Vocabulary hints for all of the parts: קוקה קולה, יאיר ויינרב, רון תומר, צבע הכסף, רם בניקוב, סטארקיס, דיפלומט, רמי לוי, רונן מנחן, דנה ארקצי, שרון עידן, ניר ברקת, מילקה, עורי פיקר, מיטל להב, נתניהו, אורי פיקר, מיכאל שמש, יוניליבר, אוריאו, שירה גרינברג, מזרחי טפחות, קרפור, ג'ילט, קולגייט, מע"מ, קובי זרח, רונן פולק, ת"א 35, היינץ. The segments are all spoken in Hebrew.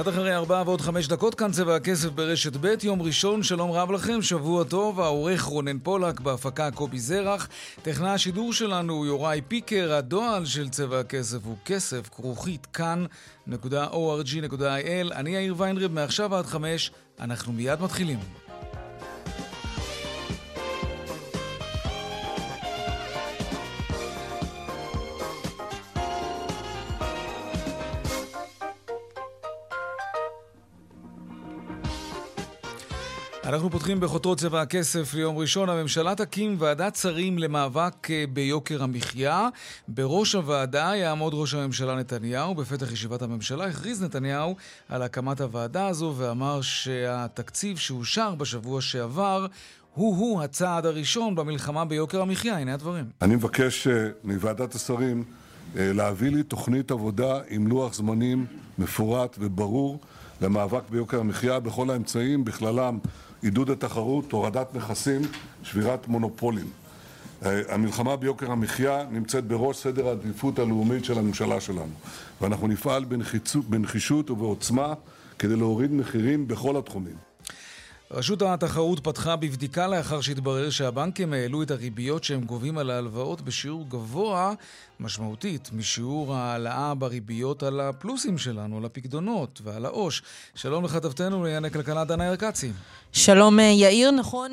קצת אחרי 4:05, כאן צבע הכסף ברשת ב', יום ראשון, שלום רב לכם, שבוע טוב, העורך רונן פולק, בהפקה קובי זרח, טכנאי השידור שלנו הוא עורי פיקר, הדואל של צבע הכסף הוא כסף@כאן.org.il, אני יאיר ויינרב, מעכשיו עד 5, אנחנו מיד מתחילים. אנחנו פותחים בחותרות צבע הכסף ליום ראשון. הממשלה תקים ועדת שרים למאבק ביוקר המחיה. בראש הוועדה יעמוד ראש הממשלה נתניהו. בפתח ישיבת הממשלה הכריז נתניהו על הקמת הוועדה הזו ואמר שהתקציב שאושר בשבוע שעבר הוא הצעד הראשון במלחמה ביוקר המחיה. הנה הדברים. אני מבקש מוועדת השרים להביא לי תוכנית עבודה עם לוח זמנים מפורט וברור למאבק ביוקר המחיה בכל האמצעים, בכללם עידוד התחרות, הורדת נכסים, שבירת מונופולים. המלחמה ביוקר המחיה נמצאת בראש סדר העדיפות הלאומית של הממשלה שלנו, ואנחנו נפעל בנחישות ובעוצמה כדי להוריד מחירים בכל התחומים. רשות התחרות פתחה בבדיקה לאחר שהתברר שהבנקים העלו את הריביות שהם גובים על ההלוואות בשיעור גבוה משמעותית משיעור העלאה בריביות על הפלוסים שלנו, על הפקדונות ועל העו"ש. שלום לכתבתנו לענייני כלכלה דנה ארקצי. שלום יאיר, נכון,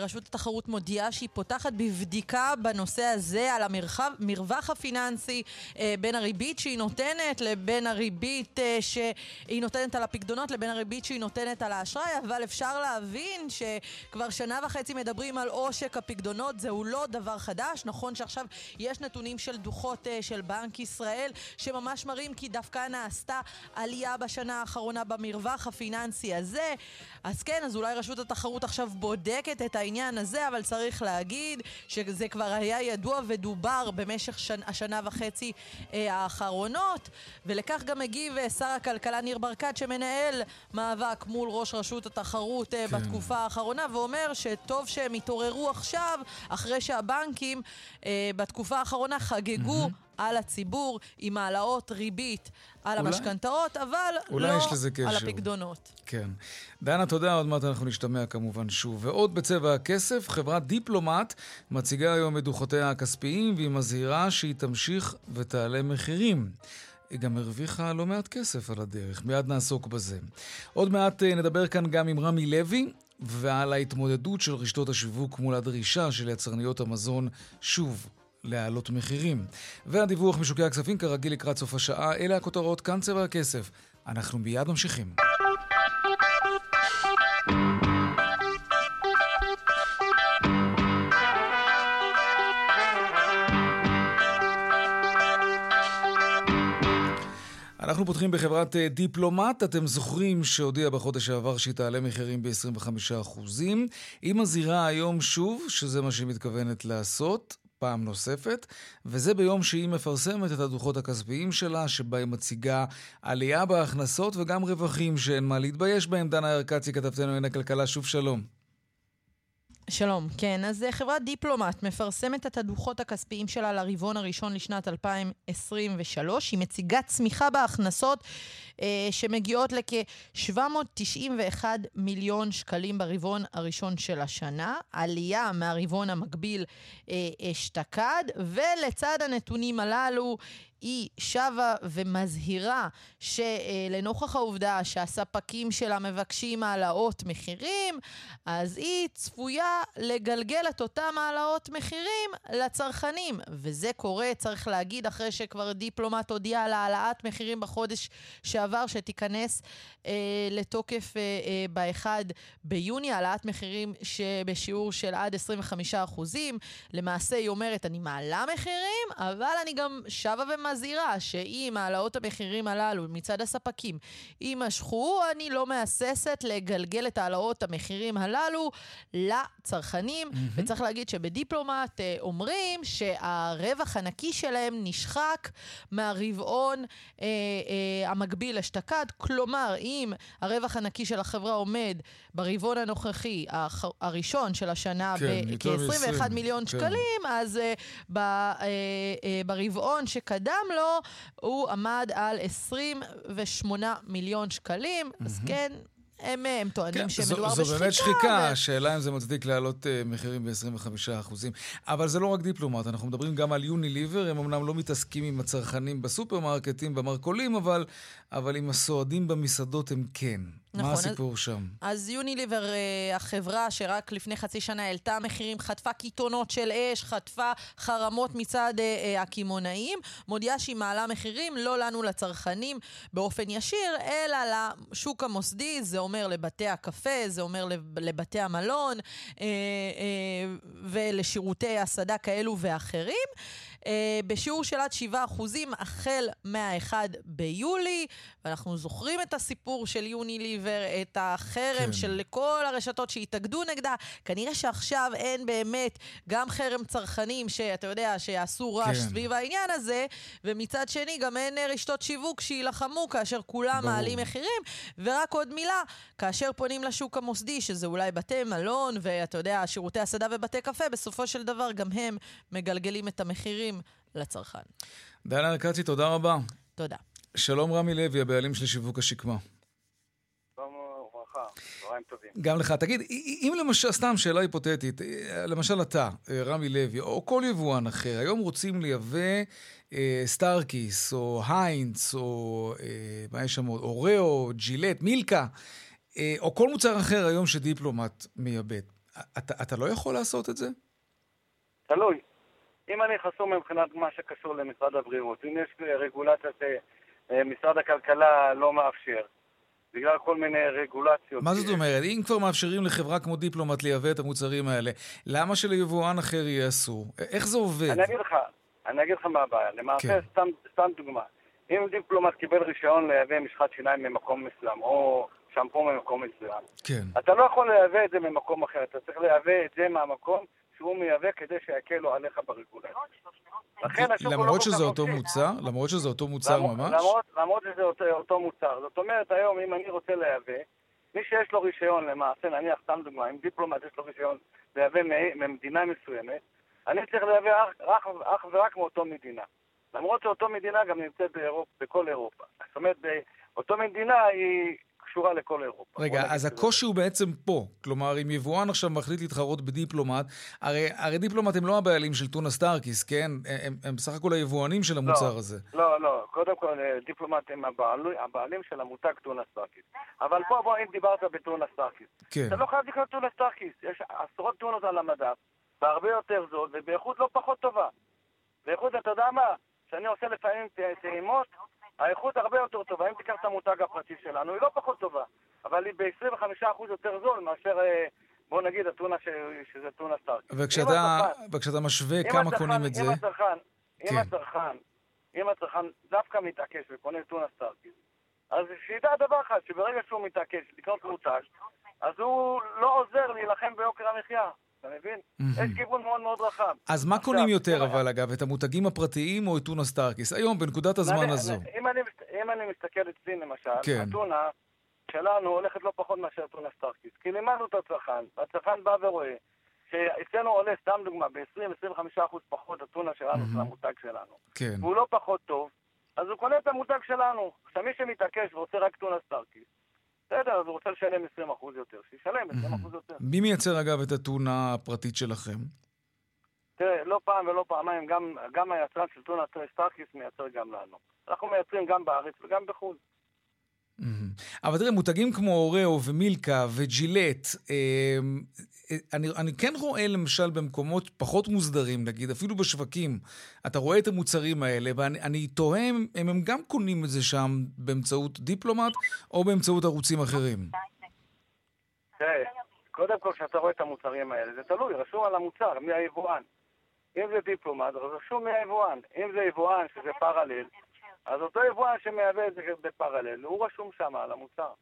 רשות התחרות מודיעה שהיא פותחת בבדיקה בנושא הזה על המרווח הפיננסי בין הריבית שהיא נותנת לבין הריבית שהיא נותנת על הפקדונות לבין הריבית שהיא נותנת על האשראי, אבל אפשר להבין שכבר שנה וחצי מדברים על עושק הפקדונות, זהו לא דבר חדש. נכון שעכשיו יש נתונים של דוחות של בנק ישראל שממש מראים כי דווקא נעשתה עלייה בשנה האחרונה במרווח הפיננסי הזה, אז כן, אז אולי רשות התחרות עכשיו בודקת את העניין הזה, אבל צריך להגיד שזה כבר היה ידוע ודובר במשך השנה וחצי האחרונות, ולכך גם הגיב שר הכלכלה ניר ברקת שמנהל מאבק מול ראש רשות התחרות בתקופה האחרונה, ואומר שטוב שהם התעוררו עכשיו אחרי שהבנקים בתקופה האחרונה חגגו על הציבור עם העלאות ריבית על המשכנתאות, אבל לא על הפקדונות. כן. דנה, תודה, עוד מעט אנחנו נשתמע כמובן שוב. ועוד בצבע הכסף, חברת דיפלומט מציגה היום את דוחותיה הכספיים, והיא מזהירה שהיא תמשיך ותעלה מחירים. היא גם הרוויחה לא מעט כסף על הדרך, מיד נעסוק בזה. עוד מעט נדבר כאן גם עם רמי לוי, ועל ההתמודדות של רשתות השיווק מול הדרישה של יצרניות המזון שוב להעלות מחירים. והדיווח משוקי הכספים כרגיל לקראת סוף השעה, אלה הכותרות, כאן צבע הכסף. אנחנו מיד ממשיכים. אנחנו פותחים בחברת דיפלומט, אתם זוכרים שהודיע בחודש העבר שהיא תעלה מחירים ב-25%. היא מזהירה היום שוב שזה מה שהיא מתכוונת לעשות, פעם נוספת, וזה ביום שהיא מפרסמת את הדוחות הכספיים שלה, שבה היא מציגה עלייה בהכנסות וגם רווחים שאין מה להתבייש בהם. דנה ארקצי, כתבתנו לענייני כלכלה, שוב שלום. שלום, כן, אז חברת דיפלומט מפרסמת את הדוחות הכספיים שלה לרבעון הראשון לשנת 2023, היא מציגה צמיחה בהכנסות שמגיעות לכ-791 מיליון שקלים ברבעון הראשון של השנה, עלייה מהרבעון המקביל אשתקד, ולצד הנתונים הללו היא שווה ומזהירה שלנוכח העובדה שהספקים שלה מבקשים העלאות מחירים, אז היא צפויה לגלגל את אותם העלאות מחירים לצרכנים. וזה קורה, צריך להגיד, אחרי שכבר דיפלומט הודיע על העלאת מחירים בחודש שעבר, שתיכנס לתוקף ב-1 ביוני, העלאת מחירים שבשיעור של עד 25%. למעשה היא אומרת, אני מעלה מחירים, אבל אני גם שווה ומזהירה מזהירה שאם העלאות המחירים הללו מצד הספקים יימשכו, אני לא מאססת לגלגל את העלאות המחירים הללו לצרכנים, וצריך להגיד שבדיפלומט אומרים שהרווח הנקי שלהם נשחק מהרבעון המקביל אשתקד, כלומר אם הרווח הנקי של החברה עומד ברבעון הנוכחי הראשון של השנה בכ-21 מיליון שקלים, אז ברבעון שקדם לו הוא עמד על 28 מיליון שקלים, אז כן, הם טוענים שמדובר בשחיקה. זו באמת שחיקה, השאלה אם זה מצדיק להעלות מחירים ב-25%. אבל זה לא רק דיפלומט, אנחנו מדברים גם על יוניליבר, הם אמנם לא מתעסקים עם הצרכנים בסופרמרקטים, במרקולים, אבל עם הסועדים במסעדות הם כן. מה הסיפור שם? אז יוניליבר, החברה שרק לפני חצי שנה העלתה מחירים, חטפה קיתונות של אש, חטפה חרמות מצד הכימונאים, מודיעה שהיא מעלה מחירים, לא לנו לצרכנים באופן ישיר, אלא לשוק המוסדי, זה אומר לבתי הקפה, זה אומר לבתי המלון, ולשירותי הסדה כאלו ואחרים, בשיעור של עד 7% החל מהאחד ביולי, ואנחנו זוכרים את הסיפור של יוניליבר, את החרם של כל הרשתות שהתאגדו נגדה, כנראה שעכשיו אין באמת גם חרם צרכנים שאתה יודע שיעשו רעש סביב העניין הזה, ומצד שני גם אין רשתות שיווק שילחמו כאשר כולם מעלים מחירים, ורק עוד מילה, כאשר פונים לשוק המוסדי, שזה אולי בתי מלון, ואתה יודע, שירותי הסדה ובתי קפה, בסופו של דבר גם הם מגלגלים את המחירים לצרכן. דנה ארקצי, תודה רבה. תודה. שלום רמי לוי, הבעלים של שיווק השקמה. שלום וברכה, דברים טובים. גם לך. תגיד, אם למשל, סתם שאלה היפותטית, למשל אתה, רמי לוי, או כל יבואן אחר, היום רוצים לייבא סטארקיס, או היינץ, או מה יש שם עוד, אוריאו, ג'ילט, מילקה, או כל מוצר אחר היום שדיפלומט מייבא. אתה לא יכול לעשות את זה? תלוי. אם אני חסום מבחינת מה שקשור למשרד הבריאות, אם יש רגולציה שמשרד הכלכלה לא מאפשר, בגלל כל מיני רגולציות... מה זאת אומרת? אם כבר מאפשרים לחברה כמו דיפלומט לייבא את המוצרים האלה, למה שליבואן אחר יהיה אסור? איך זה עובד? אני אגיד לך מה הבעיה. למעשה, סתם דוגמה. אם דיפלומט קיבל רישיון לייבא משחת שיניים ממקום מסוים, או שמפו ממקום מסוים, אתה לא יכול לייבא את זה ממקום אחר, אתה צריך לייבא את זה מהמקום שהוא מייבא כדי שיקלו עליך ברגולציה. למרות שזה אותו מוצר? למרות שזה אותו מוצר ממש? למרות שזה אותו מוצר. זאת אומרת, היום אם אני רוצה לייבא, מי שיש לו רישיון למעשה, אני אכתם דוגמה, אם דיפלומט יש לו רישיון לייבא ממדינה מסוימת, אני צריך לייבא אך ורק מאותו מדינה. למרות שאותו מדינה גם נמצאת בכל אירופה. זאת אומרת, אותו מדינה היא... קשורה לכל אירופה. רגע, אז הקושי הוא בעצם פה. כלומר, אם יבואן עכשיו מחליט להתחרות בדיפלומט, הרי דיפלומט הם לא הבעלים של טונה סטארקיס, כן? הם בסך הכל היבואנים של המוצר הזה. לא. קודם כל, דיפלומט הם הבעלים של המותג טונה סטארקיס. אבל פה, אם דיברת בטונה סטארקיס, אתה לא חייב לקנות טונה סטארקיס. יש עשרות טונות על המדף, והרבה יותר זאת, ובאיכות לא פחות טובה. באיכות, אתה יודע מה? שאני עושה לפעמים טעימות, האיכות הרבה יותר טובה, אם תיקח את המותג הפרטי שלנו, היא לא פחות טובה, אבל היא ב-25% יותר זול מאשר, בוא נגיד, הטונה שזה טונה סטארקיס. וכשאתה משווה כמה קונים את זה? אם הצרכן דווקא מתעקש וקונה טונה סטארקיס, אז שידע דבר אחד, שברגע שהוא מתעקש לקנות מותג, אז הוא לא עוזר להילחם ביוקר המחיה. אתה מבין? יש כיוון מאוד מאוד רחב. אז מה קונים יותר אבל אגב? את המותגים הפרטיים או את טונה סטארקיס? היום, בנקודת הזמן הזו. אם אני מסתכל אצלי למשל, הטונה שלנו הולכת לא פחות מאשר טונה סטארקיס. כי לימדנו את הצרכן, והצרכן בא ורואה, שאצלנו עולה, סתם דוגמה, ב-20-25% פחות הטונה שלנו, של המותג שלנו. והוא לא פחות טוב, אז הוא קונה את המותג שלנו. עכשיו מי שמתעקש ורוצה רק טונה סטארקיס, בסדר, אז הוא רוצה לשלם 20% יותר, שישלם 20% יותר. מי מייצר אגב את הטונה הפרטית שלכם? תראה, לא פעם ולא פעמיים, גם היצרן של טונה סטארקיס מייצר גם לנו. אנחנו מייצרים גם בארץ וגם בחו"ל. אבל תראה, מותגים כמו אוריאו ומילקה וג'ילט, אני כן רואה למשל במקומות פחות מוסדרים, נגיד, אפילו בשווקים, אתה רואה את המוצרים האלה, ואני תוהה אם הם גם קונים את זה שם באמצעות דיפלומט, או באמצעות ערוצים אחרים. תראה, קודם כל כשאתה רואה את המוצרים האלה, זה תלוי, רשום על המוצר, מי היבואן. אם זה דיפלומט, אז רשום מהיבואן. אם זה יבואן שזה פרלל, אז אותו יבואן שמייבא את זה בפרלל, הוא רשום שם על המוצר.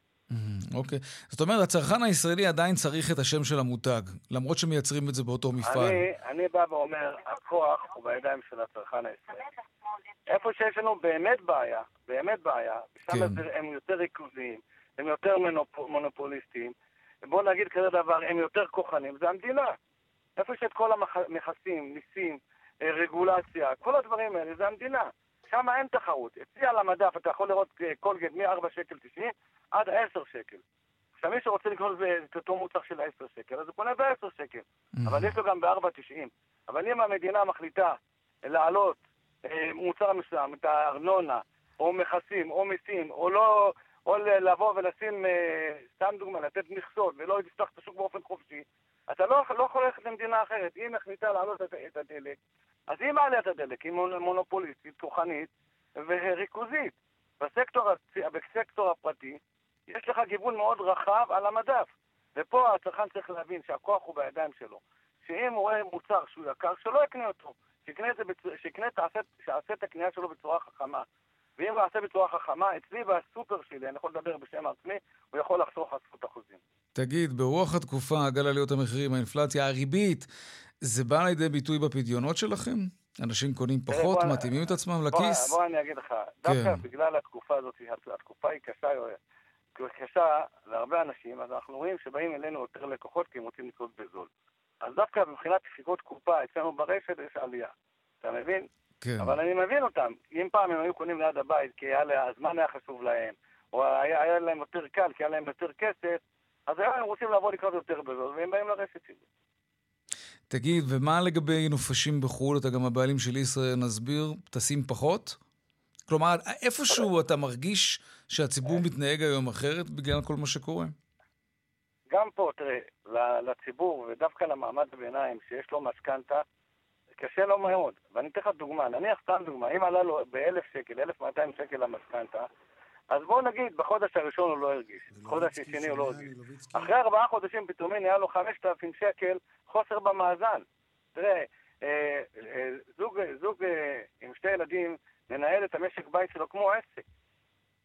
אוקיי. זאת אומרת, הצרכן הישראלי עדיין צריך את השם של המותג, למרות שמייצרים את זה באותו מפעל. אני בא ואומר, הכוח הוא בידיים של הצרכן הישראלי. איפה שיש לנו באמת בעיה, באמת בעיה, שם הם יותר ריכוזיים, הם יותר מונופוליסטיים, בואו נגיד כזה דבר, הם יותר כוחנים, זה המדינה. איפה שאת כל המכסים, ניסים, רגולציה, כל הדברים האלה, זה המדינה. שם אין תחרות. אצלי על המדף, אתה יכול לראות קולגייט מ-4.90 עד 10 שקל. עכשיו מי שרוצה לקנות את אותו מוצר של 10 שקל, אז הוא קונה ב-10 שקל. אבל יש לו גם ב-4.90. אבל אם המדינה מחליטה לעלות מוצר מסוים, את הארנונה, או מכסים, או מיסים, או לא... או לבוא ולשים, סתם דוגמה, לתת מכסות ולא לפתוח את השוק באופן חופשי, אתה לא יכול ללכת למדינה אחרת. היא מחליטה לעלות את הדלק, אז היא מעלה את הדלק, היא מונופוליסטית, כוחנית וריכוזית. בסקטור הפרטי יש לך גיוון מאוד רחב על המדף, ופה הצרכן צריך להבין שהכוח הוא בידיים שלו, שאם הוא רואה מוצר שהוא יקר, שלא יקנה אותו, שעשה את הקנייה שלו בצורה חכמה. ואם הוא עשה בצורה חכמה, אצלי בסופר שלי, אני יכול לדבר בשם עצמי, הוא יכול לחסוך עשרות אחוזים. תגיד, ברוח התקופה, הגל עליות המחירים, האינפלציה, הריבית, זה בא לידי ביטוי בפדיונות שלכם? אנשים קונים פחות, מתאימים את עצמם לכיס? בוא אני אגיד לך, דווקא בגלל התקופה הזאת, התקופה היא קשה להרבה אנשים, אז אנחנו רואים שבאים אלינו יותר לקוחות, כי הם רוצים לקנות בזול. אז דווקא מבחינת דפיקות קופה, אצלנו ברשת יש עלייה. אתה מבין? כן. אבל אני מבין אותם, אם פעם הם היו קונים ליד הבית כי הזמן היה חשוב להם, או היה להם יותר קל כי היה להם יותר כסף, אז היום הם רוצים לעבוד לקנות יותר בזול, והם באים לרשת שלי. תגיד, ומה לגבי נופשים בחו"ל? אתה גם הבעלים של ישראל, נסביר, תשים פחות? כלומר, איפשהו אתה מרגיש שהציבור מתנהג היום אחרת בגלל כל מה שקורה? גם פה, תראה, לציבור ודווקא למעמד הביניים שיש לו משכנתה, קשה לו מאוד, ואני אתן לך דוגמה, נניח סתם דוגמה, אם עלה לו ב-1,000 שקל, 1,200 שקל למשכנתה, אז בואו נגיד, בחודש הראשון הוא לא הרגיש, בחודש השני הוא לא הרגיש. אחרי 4 חודשים פתאום נהיה לו 5,000 שקל חוסר במאזן. תראה, זוג עם 2 ילדים מנהל את המשק בית שלו כמו עסק.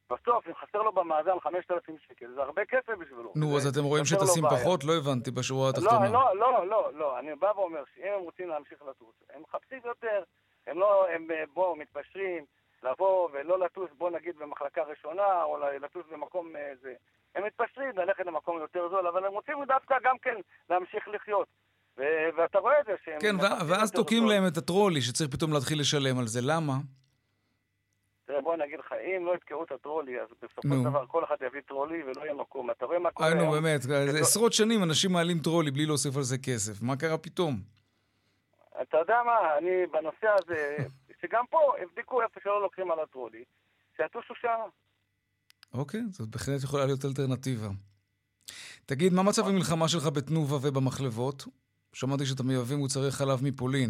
בסוף, אם חסר לו במאזן 5,000 שקל, זה הרבה כסף בשבילו. נו, אז אתם רואים שתשים פחות? לא הבנתי בשורה התחתונה. לא, לא, לא, לא. אני בא ואומר שאם הם רוצים להמשיך לטוס, הם חפשים יותר. הם לא, הם בואו, מתפשרים, לבוא ולא לטוס, בוא נגיד במחלקה ראשונה, או לטוס במקום איזה. הם מתפשרים ללכת למקום יותר זול, אבל הם רוצים דווקא גם כן להמשיך לחיות. ואתה רואה את זה שהם... כן, ואז תוקעים להם את הטרולי, שצריך פתאום להתחיל לשלם על זה. למה? בוא נגיד לך, אם לא יתקעו את הטרולי, אז בסופו של דבר כל אחד יביא טרולי ולא יהיה מקום. אתה רואה מה קורה? היינו, באמת, עשרות שנים אנשים מעלים טרולי בלי להוסיף על זה כסף. מה קרה פתאום? אתה יודע מה, אני בנושא הזה, שגם פה הבדיקו איפה שלא לוקחים על הטרולי, שיתושו שם. אוקיי, זאת בהחלט יכולה להיות אלטרנטיבה. תגיד, מה מצב המלחמה שלך בתנובה ובמחלבות? שמעתי שאתה מייבא מוצרי חלב מפולין.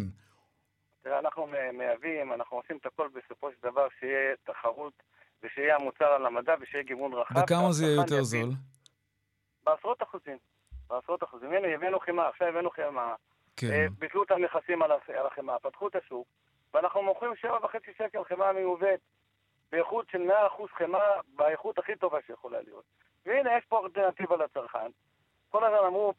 תראה, אנחנו מייבאים, אנחנו עושים את הכל בסופו של דבר שיהיה תחרות ושיהיה המוצר על המדע ושיהיה גיוון רחב. וכמה זה יהיה יותר זול? ב10%. ב10%. הנה, הבאנו חימה, עכשיו הבאנו חימה. כן. ביטלו את המכסים על החימה, פתחו את השוק, ואנחנו מוכרים 7.5 שקל חימה מיובאת, באיכות של 100% חימה, באיכות הכי טובה שיכולה להיות. והנה, יש פה ארטרנטיבה לצרכן. כל הזמן אמרו,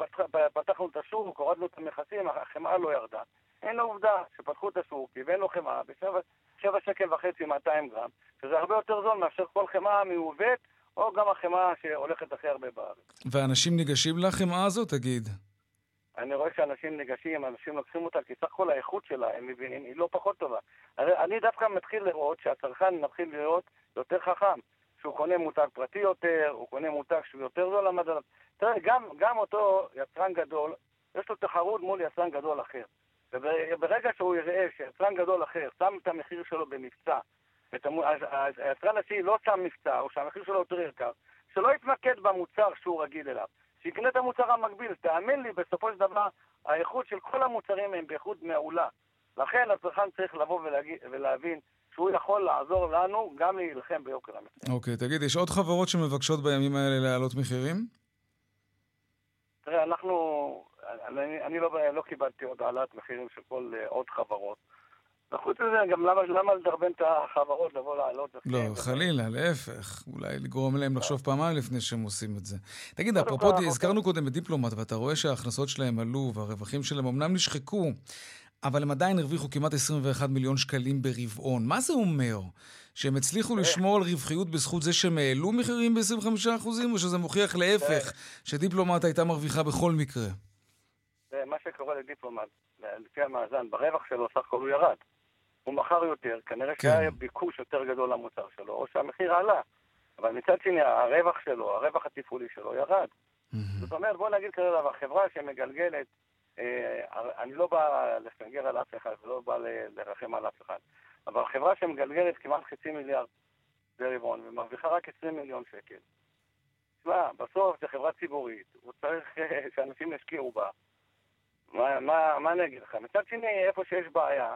פתחנו את השוק, הורדנו את המכסים, החימה לא ירדה. אין עובדה שפתחו את השוק, ואין לו חמה ב7.5 שקל 200 גרם, שזה הרבה יותר זול מאשר כל חמה מיובאת, או גם החמה שהולכת הכי הרבה בארץ. ואנשים ניגשים לחמה הזאת, תגיד? אני רואה שאנשים ניגשים, אנשים לוקחים אותה, כי סך כל האיכות שלה, הם מבינים, היא לא פחות טובה. אני דווקא מתחיל לראות שהצרכן מתחיל לראות יותר חכם, שהוא קונה מותג פרטי יותר, הוא קונה מותג שהוא יותר זול למדע. תראה, גם אותו יצרן גדול, יש לו תחרות מול יצרן גדול אחר. וברגע שהוא יראה שיצרן גדול אחר שם את המחיר שלו במבצע, היצרן השני לא שם מבצע, או שהמחיר שלו יותר יקר, שלא יתמקד במוצר שהוא רגיל אליו, שיקנה את המוצר המקביל. תאמין לי, בסופו של דבר, האיכות של כל המוצרים הם באיכות מעולה. לכן הצרכן צריך לבוא ולהבין שהוא יכול לעזור לנו גם להילחם ביוקר המחיה. אוקיי, תגיד, יש עוד חברות שמבקשות בימים האלה להעלות מחירים? תראה, אנחנו... אני לא קיבלתי עוד העלאת מחירים של כל עוד חברות. וחוץ לזה, גם למה לדרבן את החברות לבוא לעלות? לא, חלילה, להפך. אולי לגרום להם לחשוב פעמיים לפני שהם עושים את זה. תגיד, אפרופו, הזכרנו קודם את דיפלומט, ואתה רואה שההכנסות שלהם עלו, והרווחים שלהם אמנם נשחקו, אבל הם עדיין הרוויחו כמעט 21 מיליון שקלים ברבעון. מה זה אומר? שהם הצליחו לשמור על רווחיות בזכות זה שהם העלו מחירים ב-25%, או שזה מוכיח להפך, שדיפלומט הייתה מרוויחה בכל מקרה? זה מה שקורה לדיפלומט. לפי המאזן, ברווח שלו סך הכל הוא ירד. הוא מכר יותר, כנראה שהיה ביקוש יותר גדול למוצר שלו, או שהמחיר עלה. אבל מצד שני, הרווח שלו, הרווח התפעולי שלו ירד. זאת אומרת, בוא נגיד כזה דבר, חברה שמגלגלת, אני לא בא לפנגר על אף אחד, לא בא לרחם על אף אחד, אבל חברה שמגלגלת כמעט 50 מיליארד ברבעון, ומרוויחה רק 20 מיליון שקל. תשמע, בסוף זה חברה ציבורית, הוא צריך שאנשים ישקיעו בה. מה אני אגיד לך? מצד שני, איפה שיש בעיה,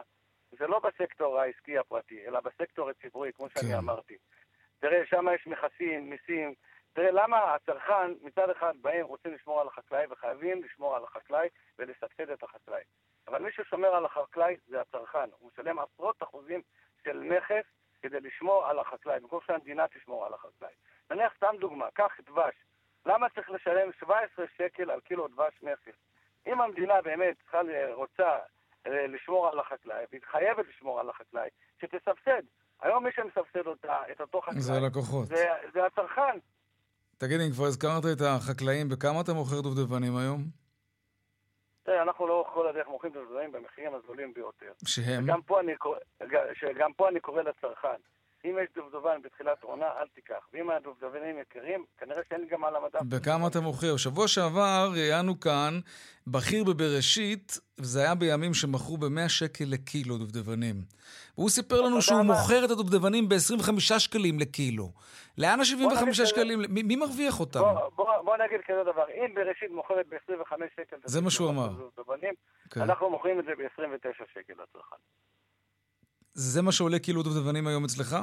זה לא בסקטור העסקי הפרטי, אלא בסקטור הציבורי, כמו שאני אמרתי. תראה, שם יש מכסים, מיסים. תראה, למה הצרכן מצד אחד בהם רוצים לשמור על החקלאי, וחייבים לשמור על החקלאי ולסקטד את החקלאי. אבל מי ששומר על החקלאי זה הצרכן. הוא משלם עשרות אחוזים של נכס כדי לשמור על החקלאי, במקום שהמדינה תשמור על החקלאי. נניח, סתם דוגמה, קח דבש. למה צריך לשלם 17 שקל על קילו דבש נכס? אם המדינה באמת רוצה לשמור על החקלאי, והיא חייבת לשמור על החקלאי, שתסבסד. היום מי שמסבסד אותה, את אותו חקלאי, זה הלקוחות. זה הצרכן. תגיד, אם כבר הזכרת את החקלאים, בכמה אתה מוכר דובדבנים היום? אנחנו לא כל הדרך מוכרים דובדבנים במחירים הזולים ביותר. שהם? גם פה אני קורא לצרכן. אם יש דובדבן בתחילת עונה, אל תיקח. ואם הדובדבנים יקרים, כנראה שאין לי גם על המדף. בכמה אתה מוכר? שבוע שעבר ראיינו כאן, בכיר בבראשית, זה היה בימים שמכרו ב-100 שקל לקילו דובדבנים. והוא סיפר לנו שהוא מוכר את הדובדבנים ב-25 שקלים לקילו. לאן ה-75 שקלים? מי מרוויח אותם? בוא נגיד כזה דבר. אם בראשית מוכרת ב-25 שקל, זה מה שהוא אמר. אנחנו מוכרים את זה ב-29 שקל לצרכן. זה מה שעולה כאילו דובדבנים היום אצלך?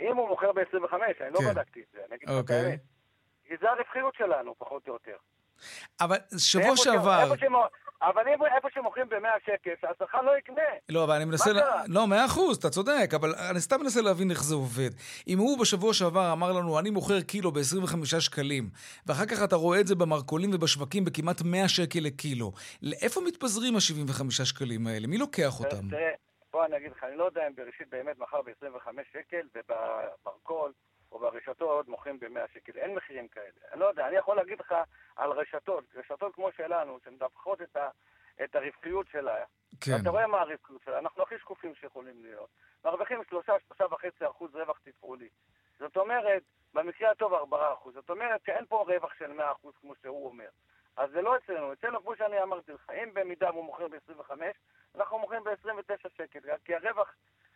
אם הוא מוכר ב-25, אני לא בדקתי את זה, אני אגיד את האמת. כי זה הרווחיות שלנו, פחות או יותר. אבל שבוע שעבר... אבל איפה שמוכרים ב-100 שקל, שהצרכן לא יקנה. לא, אבל אני מנסה... לא, 100%, אתה צודק, אבל אני סתם מנסה להבין איך זה עובד. אם הוא בשבוע שעבר אמר לנו, אני מוכר קילו ב-25 שקלים, ואחר כך אתה רואה את זה במרקולים ובשווקים בכמעט 100 שקל לקילו, לאיפה מתפזרים ה-75 שקלים האלה? מי לוקח אותם? פה אני אגיד לך, אני לא יודע אם בראשית באמת מחר ב-25 שקל, ובמרקול או ברשתות מוכרים ב-100 שקל. אין מחירים כאלה. אני לא יודע, אני יכול להגיד לך על רשתות. רשתות כמו שלנו, שמדווחות את הרווחיות שלה. כן. אתה רואה מה הרווחיות שלה? אנחנו הכי שקופים שיכולים להיות. מרוויחים 3.5% רווח תפעולי. זאת אומרת, במקרה הטוב 4%. זאת אומרת שאין פה רווח של 100% כמו שהוא אומר. אז זה לא אצלנו. אצלנו, כמו שאני אמרתי לך, אם במידה הוא מוכר ב-25, אנחנו מוכרים ב-29 שקל, כי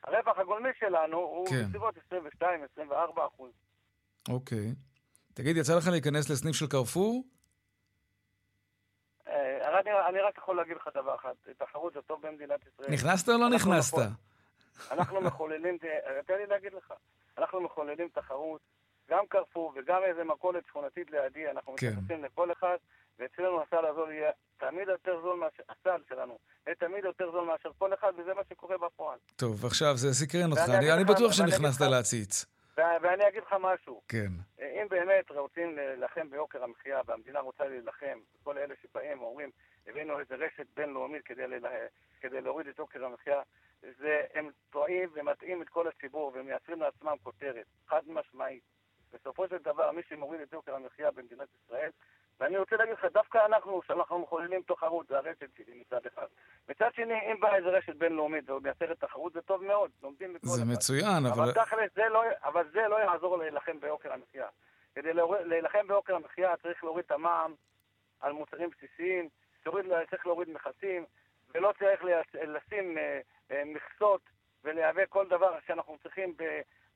הרווח הגולמי שלנו הוא בסביבות 22-24%. אוקיי. תגיד, יצא לך להיכנס לסניף של קרפור? אני רק יכול להגיד לך דבר אחד, תחרות זה טוב במדינת ישראל. נכנסת או לא נכנסת? אנחנו מחוללים, תן לי להגיד לך, אנחנו מחוללים תחרות, גם קרפור וגם איזה מכולת שכונתית לידי, אנחנו מתכנסים לכל אחד, ואצלנו הסל הזול יהיה תמיד יותר זול מאשר, הסל שלנו, יהיה תמיד יותר זול מאשר כל אחד, וזה מה שקורה בפועל. טוב, עכשיו זה סקרן אותך, אני בטוח שנכנסת להציץ. ואני אגיד לך משהו. כן. אם באמת רוצים להילחם ביוקר המחיה, והמדינה רוצה להילחם, כל אלה שבאים אומרים, הבאנו איזה רשת בינלאומית כדי להוריד את יוקר המחיה, הם טועים ומתאים את כל הציבור, והם מייצרים לעצמם כותרת, חד משמעית. בסופו של דבר, מי שמוריד את יוקר המחיה במדינת ישראל, ואני רוצה להגיד לך, דווקא אנחנו, שאנחנו מחוללים תחרות, זה הרשת שלי מצד אחד. מצד שני, אם באה איזה רשת בינלאומית, ועוד מייצרת תחרות, זה טוב מאוד, לומדים מכל... זה מצוין, אבל... אבל זה לא יעזור להילחם ביוקר המחיה. כדי להילחם ביוקר המחיה, צריך להוריד את המע"מ על מוצרים בסיסיים, צריך להוריד מכסים, ולא צריך לשים מכסות ולהיאבק כל דבר שאנחנו צריכים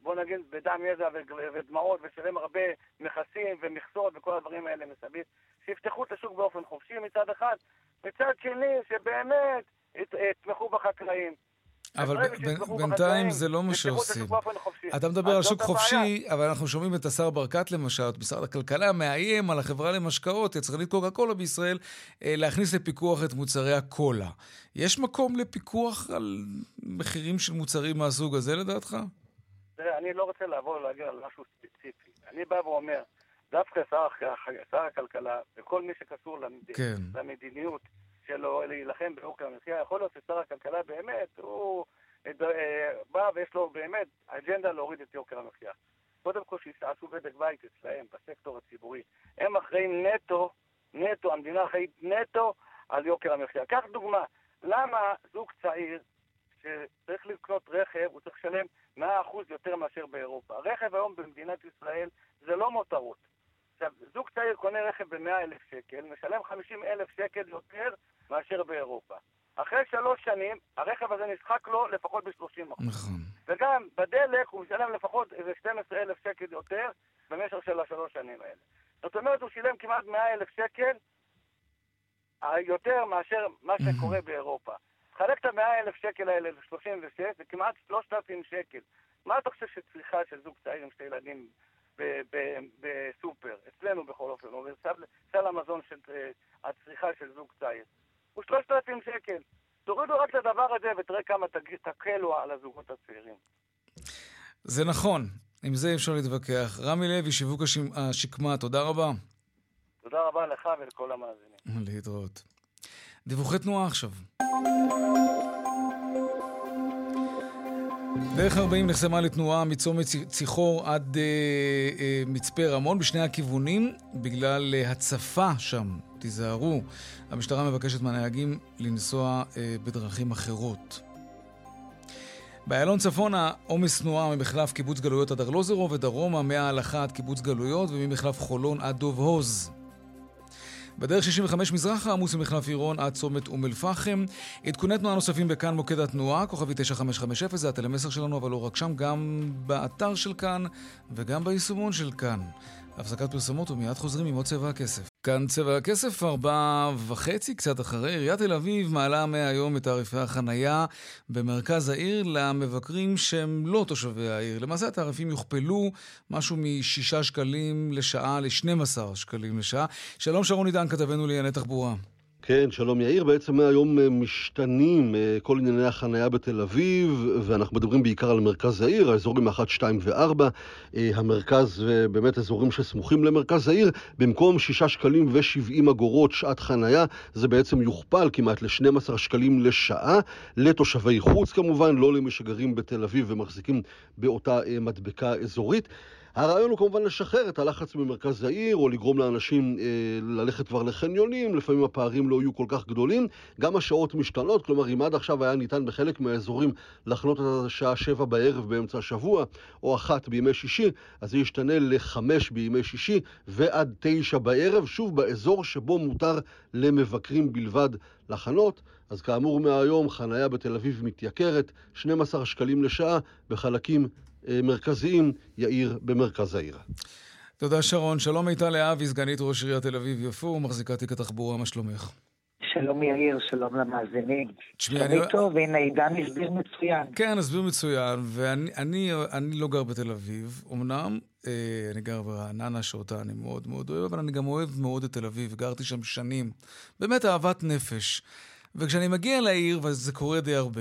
בוא נגיד בדם יזע ודמעות ושלם הרבה מכסים ומכסות וכל הדברים האלה מסביב שיפתחו את השוק באופן חופשי מצד אחד מצד שני שבאמת יתמכו בחקלאים אבל בינתיים זה לא מה שעושים אתה מדבר על שוק חופשי, אבל אנחנו שומעים את השר ברקת למשל, משרד הכלכלה מאיים על החברה למשקאות, יצרנית קוקה קולה בישראל, להכניס לפיקוח את מוצרי הקולה. יש מקום לפיקוח על מחירים של מוצרים מהסוג הזה לדעתך? תראה, אני לא רוצה לעבור ולהגיע על משהו ספציפי. אני בא ואומר, דווקא שר הכלכלה, וכל מי שקשור למדיניות שלו להילחם ביוקר המחיה, יכול להיות ששר הכלכלה באמת, הוא בא ויש לו באמת אג'נדה להוריד את יוקר המחיה. קודם כל שעשו בדק בית אצלהם, בסקטור הציבורי. הם אחראים נטו, המדינה אחראית נטו על יוקר המחיה. כך דוגמה, למה זוג צעיר שצריך לקנות רכב, הוא צריך לשלם 100% יותר מאשר באירופה. הרכב היום במדינת ישראל זה לא מותרות. עכשיו, זוג צעיר קונה רכב ב100,000 שקל, משלם 50,000 שקל יותר מאשר באירופה. אחרי 3 שנים, הרכב הזה נשחק לו לפחות ב-30%. נכון. וגם בדלק הוא משלם לפחות 12,000 שקל יותר במשך של ה3 שנים האלה. זאת אומרת, הוא שילם כמעט 100,000 שקל יותר מאשר מה שקורה באירופה. חלק את 100,000 שקל האלה ל36, זה כמעט 3,000 שקל. מה אתה חושב שצריכה של זוג צעיר עם 2 ילדים בסופר, אצלנו בכל אופן, או בסל המזון של הצריכה של זוג צעיר? הוא 3,000 שקל. תורידו רק לדבר הזה ותראה כמה תקלו על הזוגות הצעירים. זה נכון. עם זה אפשר להתווכח. רמי לוי, שיווק השקמה, תודה רבה. תודה רבה לך ולכל המאזינים. להתראות. דיווחי תנועה עכשיו. דרך 40 נחסמה לתנועה מצומת ציחור עד מצפה רמון בשני הכיוונים בגלל הצפה שם. תיזהרו. המשטרה מבקשת מהנהגים לנסוע בדרכים אחרות. באיילון צפון העומס תנועה ממחלף קיבוץ גלויות עד ארלוזרוב ודרומה מההלכה עד קיבוץ גלויות וממחלף חולון עד דוב הוז. בדרך 65 מזרחה, עמוס ממחלף עירון עד צומת אום אל-פחם. עדכוני תנועה נוספים בכאן מוקד התנועה, כוכבי 9550, זה הטלמסר שלנו, אבל לא רק שם, גם באתר של כאן וגם ביישומון של כאן. הפסקת פרסומות ומיד חוזרים עם עוד צבע הכסף. כאן צבע הכסף, 4:30, קצת אחרי. עיריית תל אביב מעלה מהיום את תעריפי החנייה במרכז העיר למבקרים שהם לא תושבי העיר. למעשה התעריפים יוכפלו משהו מ6 שקלים לשעה ל12 שקלים לשעה. שלום שרון עידן, כתבנו לענייני תחבורה. כן, שלום יאיר. בעצם מהיום משתנים כל ענייני החנייה בתל אביב, ואנחנו מדברים בעיקר על מרכז העיר, האזורים 1, 2 ו-4, המרכז ובאמת אזורים שסמוכים למרכז העיר, במקום 6.70 שקלים שעת חנייה, זה בעצם יוכפל כמעט ל12 שקלים לשעה, לתושבי חוץ כמובן, לא למי שגרים בתל אביב ומחזיקים באותה מדבקה אזורית. הרעיון הוא כמובן לשחרר את הלחץ ממרכז העיר, או לגרום לאנשים ללכת כבר לחניונים, לפעמים הפערים לא יהיו כל כך גדולים, גם השעות משתנות, כלומר אם עד עכשיו היה ניתן בחלק מהאזורים לחנות את השעה 7 בערב באמצע השבוע, או 1 בימי שישי, אז זה ישתנה ל5 בימי שישי, ועד 9 בערב, שוב באזור שבו מותר למבקרים בלבד לחנות. אז כאמור מהיום חניה בתל אביב מתייקרת, 12 שקלים לשעה בחלקים מרכזיים, יאיר, במרכז העיר. תודה שרון. שלום מיטל להב, סגנית ראש עיריית תל אביב יפו, מחזיקה תיק התחבורה, מה שלומך? שלום יאיר, שלום למאזינים. תשמעי טוב, הנה עידן הסביר מצוין. כן, הסביר מצוין, ואני לא גר בתל אביב, אמנם אני גר ברעננה שאותה אני מאוד מאוד אוהב, אבל אני גם אוהב מאוד את תל אביב, גרתי שם שנים, באמת אהבת נפש. וכשאני מגיע לעיר, וזה קורה די הרבה,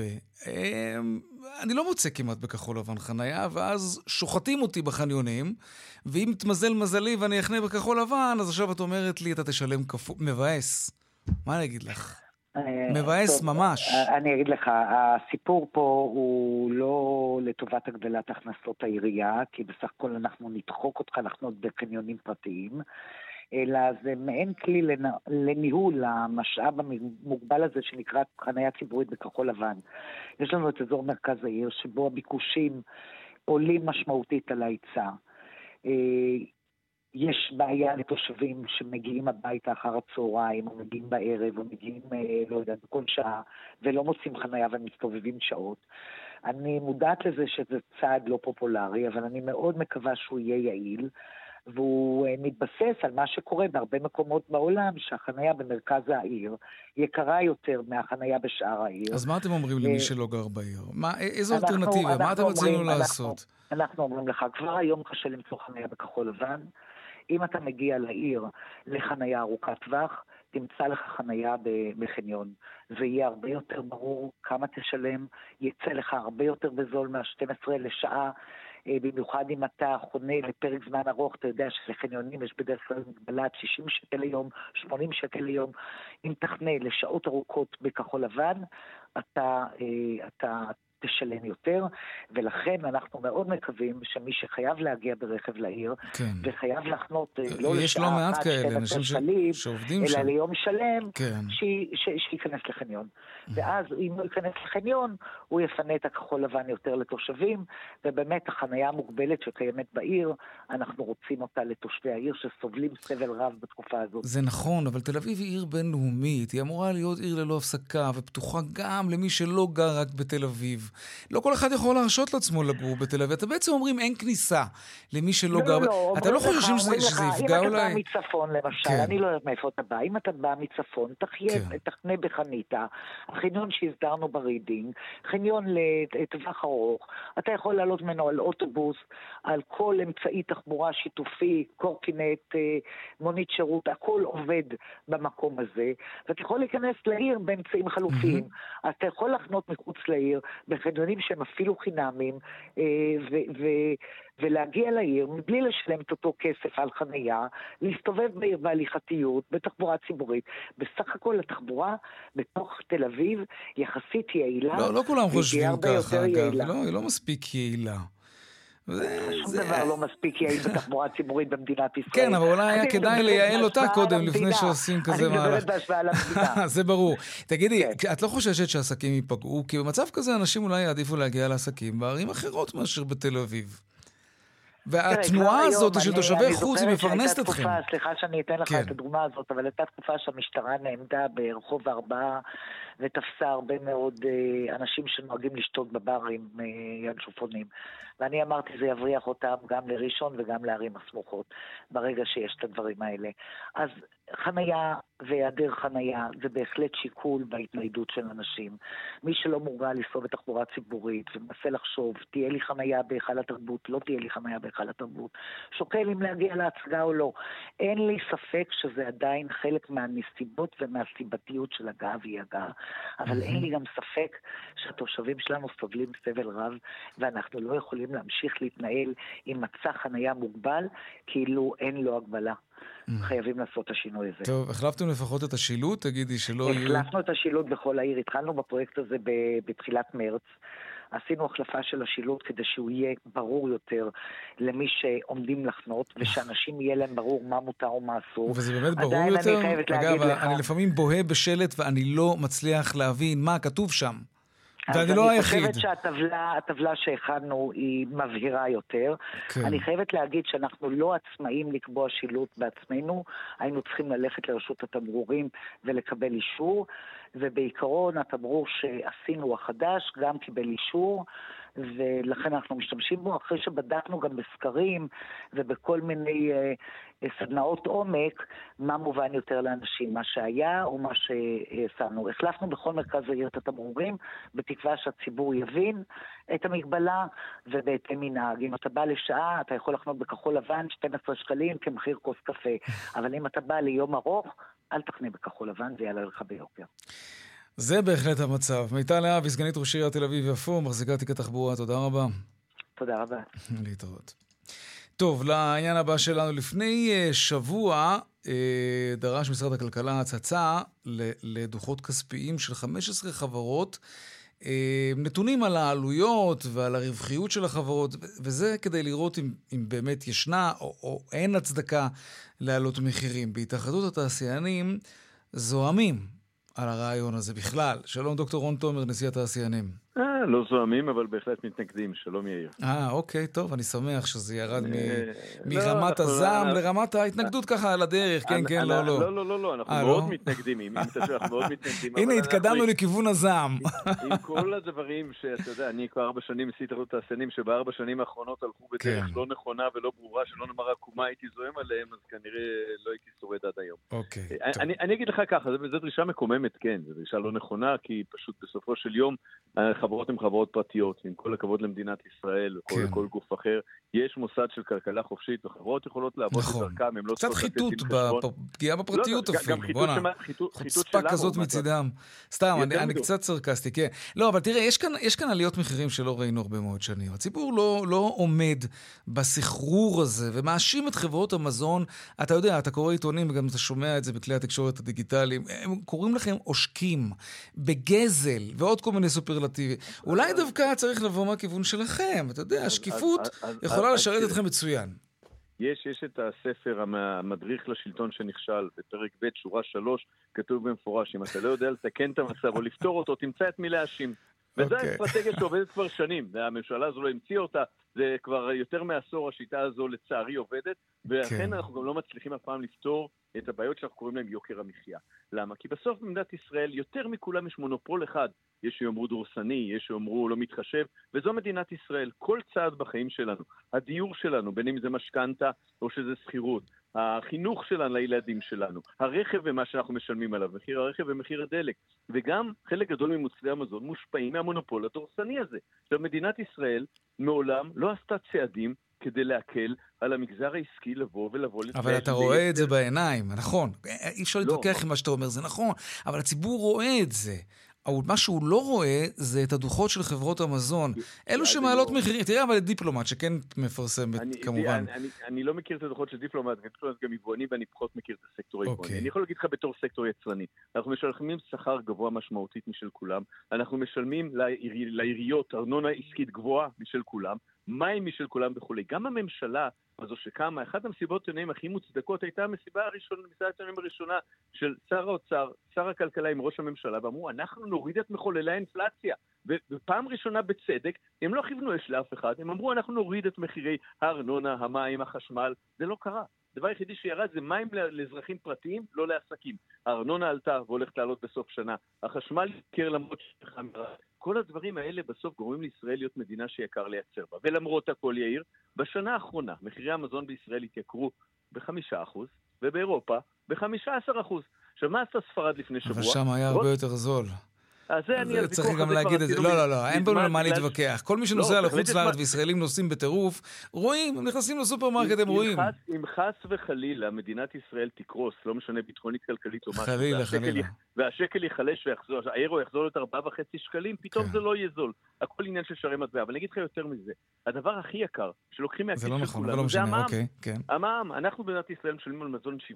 אני לא מוצא כמעט בכחול לבן חנייה, ואז שוחטים אותי בחניונים, ואם תמזל מזלי ואני אחנה בכחול לבן, אז עכשיו את אומרת לי, אתה תשלם כפול, מבאס. מה אני אגיד לך? מבאס ממש. אני אגיד לך, הסיפור פה הוא לא לטובת הגדלת הכנסות העירייה, כי בסך הכל אנחנו נדחוק אותך לחנות בקניונים פרטיים, אלא זה מעין כלי לניהול המשאב המוגבל הזה שנקרא חניה ציבורית בכחול לבן. יש לנו את אזור מרכז העיר שבו הביקושים עולים משמעותית על ההיצע. יש בעיה לתושבים שמגיעים הביתה אחר הצהריים, או מגיעים בערב, או מגיעים, לא יודע, בכל שעה, ולא מוצאים חניה ומסתובבים שעות. אני מודעת לזה שזה צעד לא פופולרי, אבל אני מאוד מקווה שהוא יהיה יעיל. והוא מתבסס על מה שקורה בהרבה מקומות בעולם, שהחנייה במרכז העיר יקרה יותר מהחנייה בשאר העיר. אז מה אתם אומרים למי שלא גר בעיר? איזו אלטרנטיבה? מה אתם רוצים לעשות? אנחנו אומרים לך, כבר היום קשה למצוא חנייה בכחול לבן. אם אתה מגיע לעיר לחנייה ארוכת טווח, תמצא לך חנייה בחניון. זה יהיה הרבה יותר ברור כמה תשלם, יצא לך הרבה יותר בזול מה-12 לשעה, במיוחד אם אתה חונה לפרק זמן ארוך, אתה יודע שלחניונים יש בדרך כלל מגבלת 60 שקל ליום, 80 שקל ליום, אם תחנה לשעות ארוכות בכחול לבן, אתה תשלם יותר, ולכן אנחנו מאוד מקווים שמי שחייב להגיע ברכב לעיר, כן. וחייב לחנות לא לשעה אחת שבצל שליב, אלא ליום שלם, כן. שייכנס לחניון. ואז אם הוא ייכנס לחניון, הוא יפנה את הכחול לבן יותר לתושבים, ובאמת החנייה המוגבלת שקיימת בעיר, אנחנו רוצים אותה לתושבי העיר שסובלים סבל רב בתקופה הזאת. זה נכון, אבל תל אביב היא עיר בינלאומית, היא אמורה להיות עיר ללא הפסקה, ופתוחה גם למי שלא גר רק בתל אביב. לא כל אחד יכול להרשות לעצמו לגור בתל אביב. אתה בעצם אומרים אין כניסה למי שלא גר. אתה לא חושבים שזה יפגע אולי? אם אתה בא מצפון למשל, אני לא יודעת מאיפה אתה בא. אם אתה בא מצפון, תחנה בחניתה, החניון שהסדרנו ברידינג, חניון לטווח ארוך, אתה יכול לעלות ממנו על אוטובוס, על כל אמצעי תחבורה שיתופי, קורקינט, מונית שירות, הכל עובד במקום הזה, ואתה יכול להיכנס לעיר באמצעים חלופיים. אתה יכול לחנות מחוץ לעיר, בחניונים שהם אפילו חינמים, ולהגיע לעיר מבלי לשלם את אותו כסף על חנייה, להסתובב בעיר בהליכתיות, בתחבורה ציבורית. בסך הכל התחבורה בתוך תל אביב יחסית יעילה. לא כולם חושבים ככה, אגב. היא לא מספיק יעילה. שום דבר לא מספיק יעיל בתחבורה ציבורית במדינת ישראל. כן, אבל אולי היה כדאי לייעל אותה קודם, לפני שעושים כזה מהלך. אני מדברת בהשוואה למדינה. זה ברור. תגידי, את לא חוששת שהעסקים ייפגעו? כי במצב כזה אנשים אולי יעדיפו להגיע לעסקים בערים אחרות מאשר בתל אביב. והתנועה הזאת של תושבי חוץ היא מפרנסת אתכם. סליחה שאני אתן לך את הדוגמה הזאת, אבל הייתה תקופה שהמשטרה נעמדה ברחוב 4 ותפסה הרבה מאוד אנשים שנוהגים לשתות בברים ינשופונים. ואני אמרתי, זה יבריח אותם גם לראשון וגם לערים הסמוכות, ברגע שיש את הדברים האלה. אז חנייה והיעדר חנייה זה בהחלט שיקול בהתניידות של אנשים. מי שלא מורגל לנסוע בתחבורה ציבורית ומנסה לחשוב, תהיה לי חנייה בהיכל התרבות, לא תהיה לי חנייה בהיכל התרבות, שוקל אם להגיע להצגה או לא. אין לי ספק שזה עדיין חלק מהנסיבות ומהסיבתיות של הגעה והיא הגעה. אבל אין לי גם ספק שהתושבים שלנו סובלים סבל רב, ואנחנו לא יכולים להמשיך להתנהל עם מצע חנייה מוגבל, כאילו אין לו הגבלה. חייבים לעשות את השינוי הזה. טוב, החלפתם לפחות את השילוט, תגידי שלא יהיו... החלפנו את השילוט בכל העיר, התחלנו בפרויקט הזה בתחילת מרץ, עשינו החלפה של השילוט כדי שהוא יהיה ברור יותר למי שעומדים לחנות, ושאנשים יהיה להם ברור מה מותר או מה אסור. וזה באמת ברור יותר? אגב, אני לפעמים בוהה בשלט ואני לא מצליח להבין מה כתוב שם. אני חושבת שהטבלה שהכנו היא מבהירה יותר. אני חייבת להגיד שאנחנו לא עצמאים לקבוע שילוט בעצמנו, היינו צריכים ללכת לרשות התמרורים ולקבל אישור, ובעיקרון התמרור שעשינו החדש גם קיבל אישור, ולכן אנחנו משתמשים בו אחרי שבדקנו גם בסקרים ובכל מיני סדנאות עומק מה מובן יותר לאנשים, מה שהיה או מה ששמנו. החלפנו בכל מרכז העיר את התמרורים בתקווה שהציבור יבין את המגבלה ובהתאם מנהג. אם אתה בא לשעה אתה יכול לחנות בכחול לבן 12 שקלים כמחיר כוס קפה, אבל אם אתה בא ליום ארוך אל תחנה בכחול לבן, זה יעלה לך ביוקר. זה בהחלט המצב. מיטל להב, סגנית ראש עיריית תל אביב-יפו, מחזיקה תיק התחבורה. תודה רבה. תודה רבה. להתראות. טוב, לעניין הבא שלנו. לפני שבוע דרש משרד הכלכלה הצצה לדוחות כספיים של 15 חברות, נתונים על העלויות ועל הרווחיות של החברות, וזה כדי לראות אם באמת ישנה או אין הצדקה לעלות מחירים. בהתאחדות התעשיינים זוהמים על הרעיון הזה בכלל. שלום דוקטור רון תומר, נשיא התעשיינים. לא זוהמים, אבל בהחלט מתנגדים. שלום יאיר. אוקיי, טוב, אני שמח שזה ירד מרמת הזעם לרמת ההתנגדות ככה על הדרך. כן, כן, לא, לא. לא, לא, לא, אנחנו מאוד מתנגדים. הנה, התקדמנו לכיוון הזעם. עם כל הדברים שאתה יודע, אני כבר 4 שנים עשיתי התאחדות תעשיינים, שב4 שנים האחרונות הלכו בדרך לא נכונה ולא ברורה, שלא נאמר עקומה, הייתי זוהם עליהם, אז כנראה לא הייתי שורד עד היום. אני אגיד לך ככה, זו דרישה מקוממת, כן, זו דרישה לא נכונה, כי פשוט בסופו של יום חברות הן חברות פרטיות, עם כל הכבוד למדינת ישראל, כל גוף אחר, יש מוסד של כלכלה חופשית, וחברות יכולות לעבוד בדרכם, הם לא צריכות לתת עם חשבון. פגיעה בפרטיות אפילו, בוא'נה, חוצפה כזאת מצידם. סתם, אני קצת סרקסטי, כן. לא, אבל תראה, יש כאן עליות מחירים שלא ראינו הרבה מאוד שנים. הציבור לא עומד בסחרור הזה, ומאשים את חברות המזון, אתה יודע, אתה קורא עיתונים, וגם אתה שומע את זה בכלי התקשורת הדיגיטליים, הם קוראים לכם עושקים, בגזל, ועוד כל מיני סופרלטיבי. אולי דווקא צריך לבוא מהכיוון שלכם, אתה יודע, השקיפות יכולה לשרת אתכם מצוין. יש את הספר המדריך לשלטון שנכשל, בפרק ב' שורה 3, כתוב במפורש, אם אתה לא יודע לתקן את המצב או לפתור אותו, תמצא את מי להאשים. וזו האסטרטגיה שעובדת כבר שנים, והממשלה הזו לא המציאה אותה, זה כבר יותר מעשור השיטה הזו לצערי עובדת, ואכן אנחנו גם לא מצליחים הפעם לפתור את הבעיות שאנחנו קוראים להם יוקר המחיה. למה? כי בסוף במדינת ישראל יותר מכולם יש מונופול אחד, יש שיאמרו דורסני, יש שיאמרו לא מתחשב, וזו מדינת ישראל, כל צעד בחיים שלנו, הדיור שלנו, בין אם זה משכנתה או שזה שכירות, החינוך שלנו לילדים שלנו, הרכב ומה שאנחנו משלמים עליו, מחיר הרכב ומחיר הדלק, וגם חלק גדול ממוצרי המזון מושפעים מהמונופול הדורסני הזה. עכשיו, מדינת ישראל מעולם לא עשתה צעדים כדי להקל על המגזר העסקי לבוא ולבוא לצעד. אבל אתה רואה את זה בעיניים, נכון. אי אפשר להתווכח עם מה שאתה אומר, זה נכון, אבל הציבור רואה את זה. מה שהוא לא רואה זה את הדוחות של חברות המזון. אלו שמעלות מחירים, תראה אבל את דיפלומט, שכן מפרסמת כמובן. אני לא מכיר את הדוחות של דיפלומט, גם יבואני ואני פחות מכיר את הסקטור היבואני. אני יכול להגיד לך בתור סקטור יצרני, אנחנו משלמים שכר גבוה משמעותית משל כולם, אנחנו משלמים לעיריות ארנונה עסקית גבוהה משל כולם, מים משל כולם וכולי. גם הממשלה הזו שקמה, אחת המסיבות העיתונאים הכי מוצדקות הייתה המסיבה העיתונאים הראשונה של שר האוצר, שר הכלכלה עם ראש הממשלה, ואמרו, אנחנו נוריד את מחוללי האינפלציה. ופעם ראשונה בצדק, הם לא כיוונו אש לאף אחד, הם אמרו, אנחנו נוריד את מחירי הארנונה, המים, החשמל. זה לא קרה. הדבר היחידי שירד זה מים לאזרחים פרטיים, לא לעסקים. הארנונה עלתה והולכת לעלות בסוף שנה. החשמל יקר למרות שחמרה. כל הדברים האלה בסוף גורמים לישראל להיות מדינה שיקר לייצר בה. ולמרות הכל יאיר, בשנה האחרונה מחירי המזון בישראל התייקרו ב5% ובאירופה ב15%. עכשיו, מה עשתה ספרד לפני שבוע? אבל שם היה הרבה יותר זול. אז צריך גם להגיד את זה, לא, אין במה למה להתווכח, כל מי שנוסע לחוץ לארץ וישראלים נוסעים בטירוף, רואים, הם נכנסים לסופרמרקט, הם רואים. אם חס וחלילה מדינת ישראל תקרוס, לא משנה ביטחונית, כלכלית או משהו, והשקל יחלש ויחזור, האירו יחזור להיות 4.5 שקלים, פתאום זה לא יהיה זול, הכל עניין של שערי מטבע, אבל אני אגיד לך יותר מזה, הדבר הכי יקר שלוקחים מהכיס של כולם, זה המע"מ, אנחנו במדינת ישראל משלמים על מזון 17%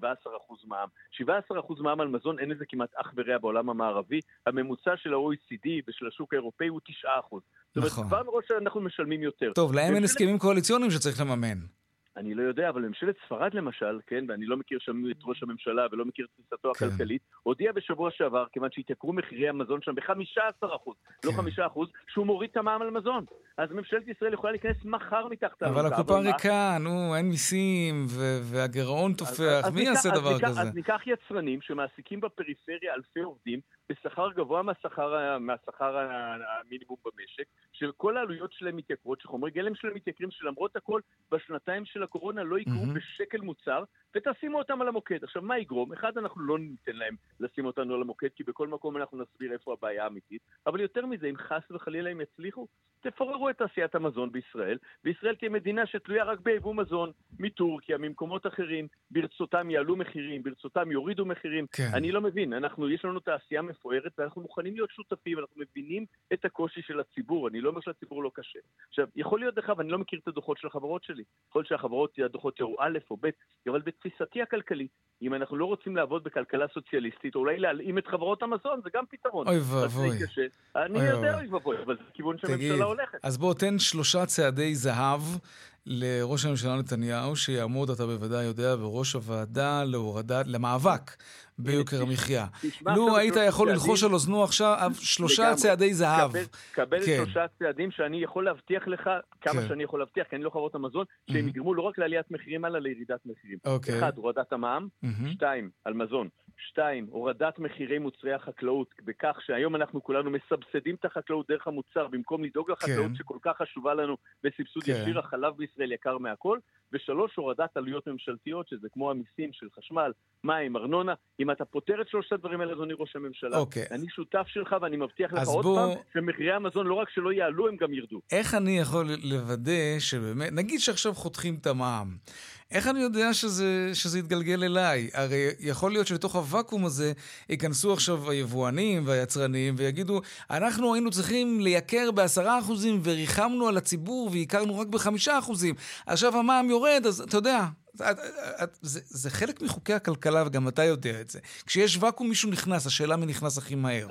מע"מ, 17% מע"מ על מזון, אין לזה כמעט אח ורע בעולם המערבי, הממוצע של ה-OECD ושל השוק האירופאי הוא 9%. זאת אומרת, כבר מראש אנחנו משלמים יותר. טוב, להם אין הסכמים קואליציוניים שצריך לממן. אני לא יודע, אבל ממשלת ספרד למשל, כן, ואני לא מכיר שם את ראש הממשלה ולא מכיר את תפיסתו הכלכלית, הודיע בשבוע שעבר, כיוון שהתייקרו מחירי המזון שם ב15%, לא 5%, שהוא מוריד את המע"מ על מזון. אז ממשלת ישראל יכולה להיכנס מחר מתחת. אבל הקופה ריקה, אין מיסים, והגרעון תופח, מי יעשה דבר כזה? אז ניקח יצרנים שמעסיקים בפריפריה אלפי עובדים, בשכר גבוה מהשכר המינימום במשק, שכל העלויות שלהם מתייקרות, שחומרי גלם שלהם מתייקרים, שלמרות הכל בשנתיים של הקורונה לא יקרו בשקל מוצר, ותשימו אותם על המוקד. עכשיו, מה יגרום? אחד, אנחנו לא ניתן להם לשים אותנו על המוקד, כי בכל מקום אנחנו נסביר איפה הבעיה האמיתית, אבל יותר מזה, אם חס וחלילה הם יצליחו, תפוררו את תעשיית המזון בישראל, וישראל תהיה מדינה שתלויה רק בייבוא מזון מטורקיה, ממקומות אחרים, ברצותם יעלו מחירים, ברצותם יורידו מחירים. אני לא מבין, יש לנו תעשייה מפוארת, ואנחנו מוכנים להיות שותפים, אנחנו מבינים את הקושי של הציבור, אני לא אומר שהציבור לא קשה. עכשיו, יכול להיות דרך, ואני לא מכיר את הדוחות של החברות שלי, יכול שהחברות, הדוחות יראו א' או ב', אבל בתפיסתי הכלכלית, אם אנחנו לא רוצים לעבוד בכלכלה סוציאליסטית, אולי להלאים את חברות המזון, זה גם פתרון. אוי ואבוי. אני יודע אוי ואבוי, אבל זה כיוון שהממשלה הולכת. אז בוא, תן 3 צעדי זהב לראש הממשלה נתניהו, שיעמוד, אתה בוודאי יודע, בראש הוועדה להורדת, למאבק ביוקר המחיה. לו היית יכול ללחוש על אוזנו עכשיו 3 צעדי זהב. קבל 3 צעדים שאני יכול להבטיח לך, כמה שאני יכול להבטיח, כי אני לא חברות המזון, שהם יגרמו לא רק לעליית מחירים, אלא לירידת מחירים. 1, הורדת המע"מ, 2, על מזון. 2, הורדת מחירי מוצרי החקלאות, בכך שהיום אנחנו כולנו מסבסדים את החקלאות דרך המוצר, במקום לדאוג לחקלאות שכל כך חשובה לנו בסבסוד ישיר, החלב בישראל יקר מהכל. 3, הורדת עלויות ממשלתיות, שזה כמו המיסים של חשמל, מים, ארנונה. אם אתה פותר את 3 הדברים האלה, אדוני ראש הממשלה, אני שותף שלך ואני מבטיח לך עוד פעם, שמחירי המזון לא רק שלא יעלו, הם גם ירדו. איך אני יכול לוודא שבאמת, נגיד שעכשיו חותכים את המע"מ, איך אני יודע שזה יתגלגל אליי? הרי יכול להיות שבתוך הוואקום הזה ייכנסו עכשיו היבואנים והיצרנים ויגידו, אנחנו היינו צריכים לייקר ב10% וריחמנו על הציבור ויקרנו רק ב5%. עכשיו המע"מ יורד, אז אתה יודע, זה חלק מחוקי הכלכלה, וגם אתה יודע את זה. כשיש ואקום מישהו נכנס, השאלה מי נכנס הכי מהר.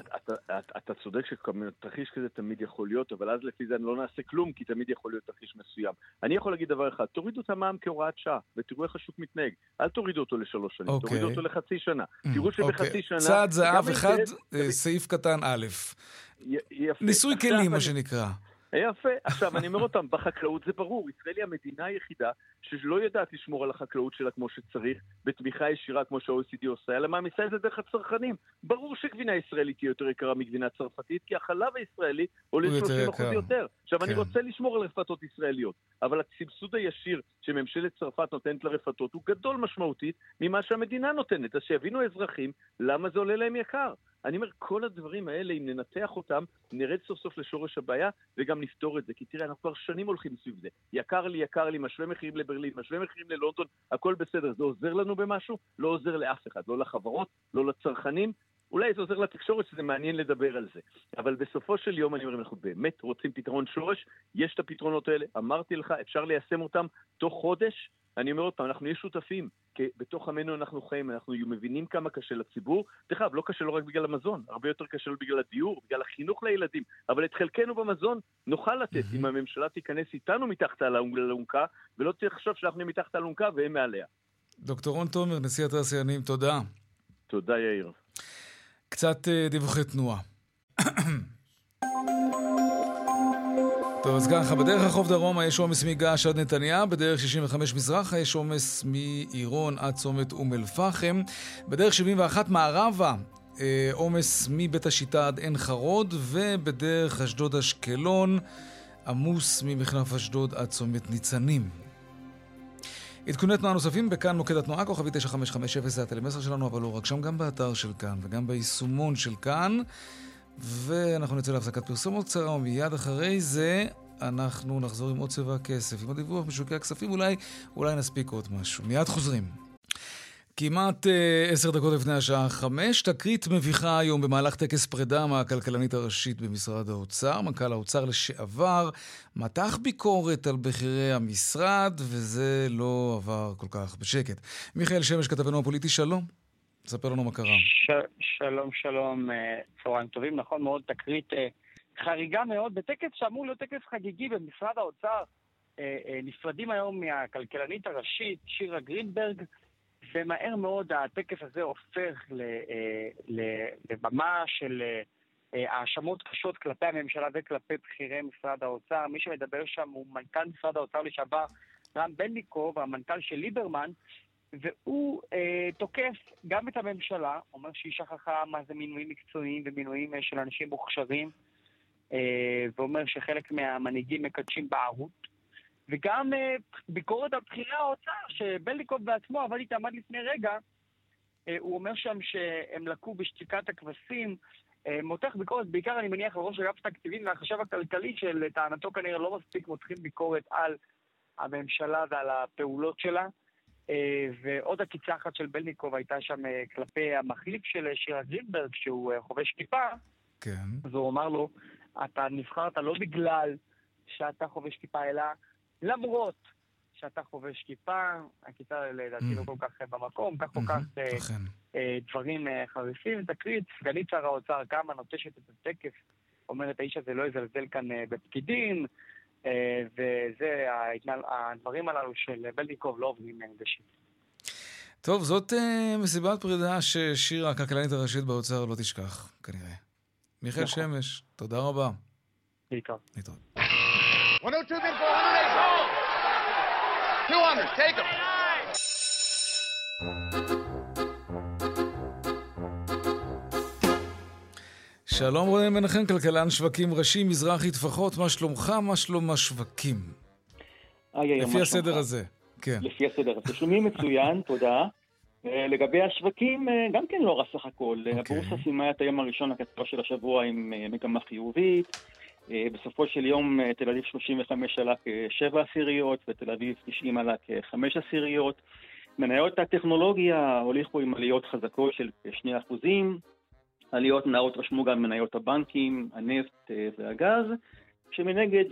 אתה צודק שתרחיש כזה תמיד יכול להיות, אבל אז לפי זה אני לא נעשה כלום, כי תמיד יכול להיות תרחיש מסוים. אני יכול להגיד דבר אחד, תורידו את המע"מ כהוראת שעה, ותראו איך השוק מתנהג. אל תורידו אותו ל3 שנים, תורידו אותו ל0.5 שנה. תראו שבחצי שנה... צעד זהב 1, סעיף קטן א'. ניסוי כלים, מה שנקרא. יפה. עכשיו, אני אומר אותם, בחקלאות זה ברור. ישראל היא המדינה היחידה שלא ידעת לשמור על החקלאות שלה כמו שצריך, בתמיכה ישירה כמו שה-OECD עושה, אלא מה מסייל זה דרך הצרכנים. ברור שגבינה ישראלית היא יותר יקרה מגבינה צרפתית, כי החלב הישראלי עולה 30% יותר. עכשיו, אני רוצה לשמור על רפתות ישראליות, אבל הסבסוד הישיר שממשלת צרפת נותנת לרפתות הוא גדול משמעותית ממה שהמדינה נותנת. אז שיבינו האזרחים, למה זה עולה להם יקר? אני אומר, כל הדברים האלה, אם ננתח אותם, נרד סוף סוף לשורש הבעיה, וגם נפתור את זה. כי תראה, אנחנו כבר שנים הולכים סביב זה. יקר לי, משווה מחירים לברלין, משווה מחירים ללונדון, הכל בסדר. זה עוזר לנו במשהו? לא עוזר לאף אחד, לא לחברות, לא לצרכנים. אולי זה עוזר לתקשורת, שזה מעניין לדבר על זה. אבל בסופו של יום, אני אומר, אנחנו באמת רוצים פתרון שורש, יש את הפתרונות האלה, אמרתי לך, אפשר ליישם אותם תוך חודש. אני אומר עוד פעם, אנחנו יש שותפים, כי בתוך עמנו אנחנו חיים, אנחנו מבינים כמה קשה לציבור, תחב, לא קשה לא רק בגלל המזון, הרבה יותר קשה בגלל הדיור, בגלל החינוך לילדים, אבל את חלקנו במזון נוכל לתת, אם הממשלה תיכנס איתנו מתחת לאלונקה, ולא תחשוב שאנחנו מתחת לאלונקה והם מעליה. דוקטור רון תומר, נשיא התעשיינים, תודה. תודה, יאיר. קצת דיווחי תנועה. טוב, אז ככה, בדרך רחוב דרומה יש עומס מגעש עד נתניה, בדרך 65 מזרחה יש עומס מעירון עד צומת אום אל-פחם, בדרך 71 מערבה עומס מבית השיטה עד עין חרוד, ובדרך אשדוד אשקלון עמוס ממחלף אשדוד עד צומת ניצנים. עדכוני תנועה נוספים בכאן מוקד התנועה, כוכבי 9550, זה הטלמסר שלנו, אבל לא רק שם, גם באתר של כאן וגם ביישומון של כאן. ואנחנו נצא להפסקת פרסומות קצרה, ומיד אחרי זה אנחנו נחזור עם עוד צבע הכסף, עם הדיווח משוקי הכספים, אולי נספיק עוד משהו. מיד חוזרים. כמעט 10 דקות לפני השעה 5, תקרית מביכה היום במהלך טקס פרידה מהכלכלנית הראשית במשרד האוצר. מנכ"ל האוצר לשעבר מתח ביקורת על בחירי המשרד, וזה לא עבר כל כך בשקט. מיכאל שמש, כתבנו הפוליטי, שלום. תספר לנו מה קרה. שלום, צהריים טובים. נכון מאוד, תקרית חריגה מאוד. בטקס שאמור להיות טקס חגיגי במשרד האוצר, נפרדים היום מהכלכלנית הראשית, שירה גרינברג, ומהר מאוד הטקס הזה הופך לבמה של האשמות קשות כלפי הממשלה וכלפי בחירי משרד האוצר. מי שמדבר שם הוא מנכ"ל משרד האוצר לשעבר, רם בניקוב, המנכ"ל של ליברמן, והוא תוקף גם את הממשלה, אומר שהיא שכחה מה זה מינויים מקצועיים ומינויים של אנשים מוכשרים, ואומר שחלק מהמנהיגים מקדשים בערות, וגם ביקורת על בחירי האוצר, שבליקוב בעצמו, אבל התעמד לפני רגע, הוא אומר שם שהם לקו בשתיקת הכבשים, מותח ביקורת, בעיקר אני מניח לראש אגף התקציבים והחשב הכלכלי, שלטענתו כנראה לא מספיק מותחים ביקורת על הממשלה ועל הפעולות שלה, ועוד הקיצה אחת של בלניקוב הייתה שם כלפי המחליף של שירה גרינברג, שהוא חובש כיפה, כן. אז הוא אמר לו, אתה נבחרת לא בגלל שאתה חובש כיפה, אלא למרות שאתה חובש כיפה, הקיצה לדעתי לא כל כך במקום, כך כל כך דברים חריפים. תקרית, סגנית שר האוצר, כמה נוטשת את הטקס, אומרת, האיש הזה לא יזלזל כאן בפקידים, וזה, הדברים הללו של בלדיקוב לא עובדים מנגשים. טוב, זאת מסיבת פרידה ששירה, הכלכלנית הראשית באוצר, לא תשכח, כנראה. מיכאל שמש, תודה רבה. להתראות. 102 בין 400, 200, take them. שלום רונן מנחן, כלכלן שווקים ראשי, מזרחי טפחות, מה שלומך, מה שלום השווקים? לפי הסדר הזה, כן. לפי הסדר, תשלומים מצוין, תודה. לגבי השווקים, גם כן לא רע סך הכל. הבורסה סיימה את היום הראשון לקצרה של השבוע עם מגמה חיובית. בסופו של יום תל אביב 35 עלה כ7 עשיריות, ותל אביב 90 עלה כ5 עשיריות. מניות הטכנולוגיה הוליכו עם עליות חזקות של 2%. עליות נאות רשמו גם מניות הבנקים, הנפט והגז, שמנגד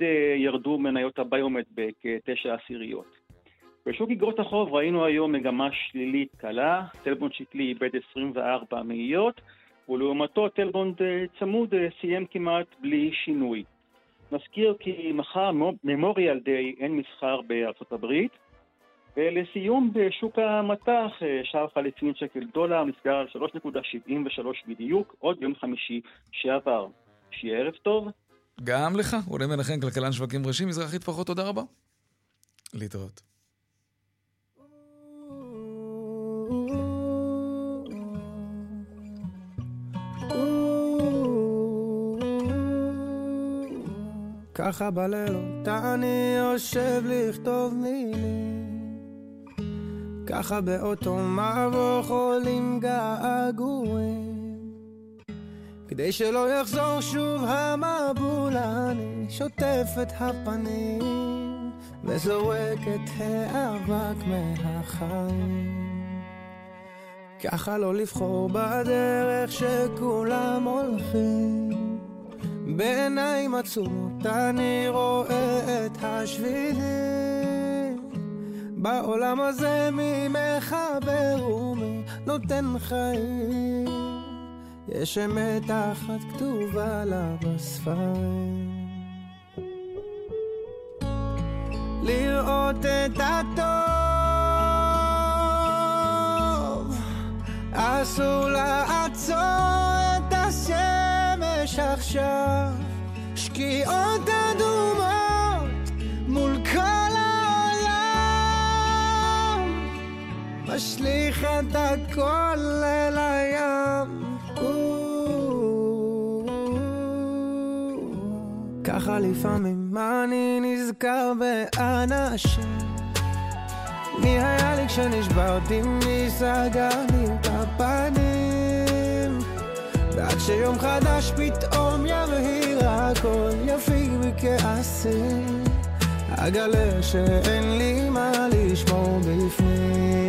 ירדו מניות הביומט בכ9 עשיריות. בשוק איגרות החוב ראינו היום מגמה שלילית קלה, טלבונד שקלי איבד 24 מאיות, ולעומתו טלבונד צמוד סיים כמעט בלי שינוי. נזכיר כי מחר ממוריאל דיי אין מסחר בארצות הברית, ולסיום בשוק המטח, שער חליפין שקל דולר נסגר על 3.73 בדיוק, עוד יום חמישי שעבר. שיהיה ערב טוב. גם לך, רונן מנחן, כלכלן שווקים ראשי, מזרחית פחות, תודה רבה. להתראות. ככה בלילות אני יושב לכתוב מילים, ככה באותו מבוך עולים געגועים, כדי שלא יחזור שוב המבול. אני שוטף את הפנים וזורק את האבק מהחיים, ככה לא לבחור בדרך שכולם הולכים. בעיניים עצומות אני רואה את השבילים, בעולם הזה מי מחבר ומי נותן חיים, יש אמת אחת כתובה לה בשפיים. לראות את הטוב, אסור לעצור את השמש עכשיו, שקיעות אדומות מול כל משליך את הכל אל הים. ככה לפעמים אני נזכר באנשים, מי היה לי כשנשברתי, מי סגר לי את הפנים, ועד שיום חדש פתאום יבהיר הכל, יפיג מכעסים, אגלה שאין לי מה לשמור בפנים.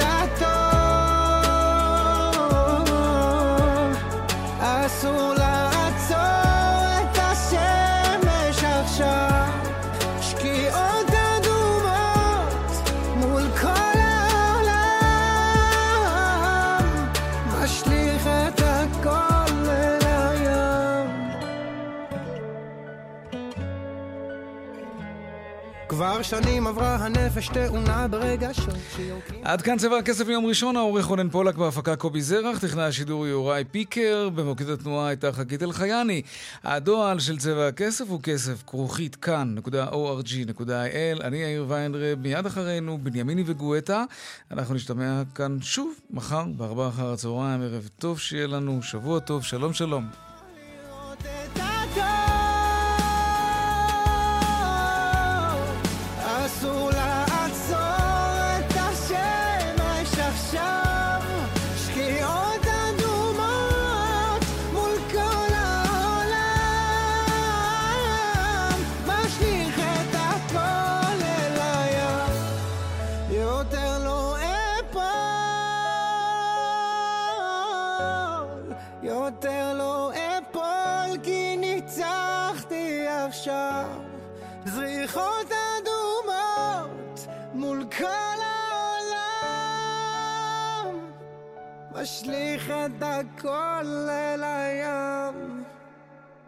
הטוב, אסור לעצור את השמש עכשיו, שקיעות אדומות מול כל העולם, משליך את הכל אל הים. כבר שנים עברה הנפש תאונה ברגע שיוקים. עד כאן צבע הכסף ליום ראשון, העורך רונן פולק, בהפקה קובי זרח, טכנאי השידור אורי פיקר, במוקד התנועה הייתה חגית אלחייני. הדואל של צבע הכסף הוא כסף@כאן.org.il. אני יאיר ויינרב, מיד אחרינו בנימיני וגואטה. אנחנו נשתמע כאן שוב מחר ב-4 אחר הצהריים. ערב טוב שיהיה לנו, שבוע טוב, שלום שלום. זריחות אדומות מול כל העולם, משליך את הכל אל הים.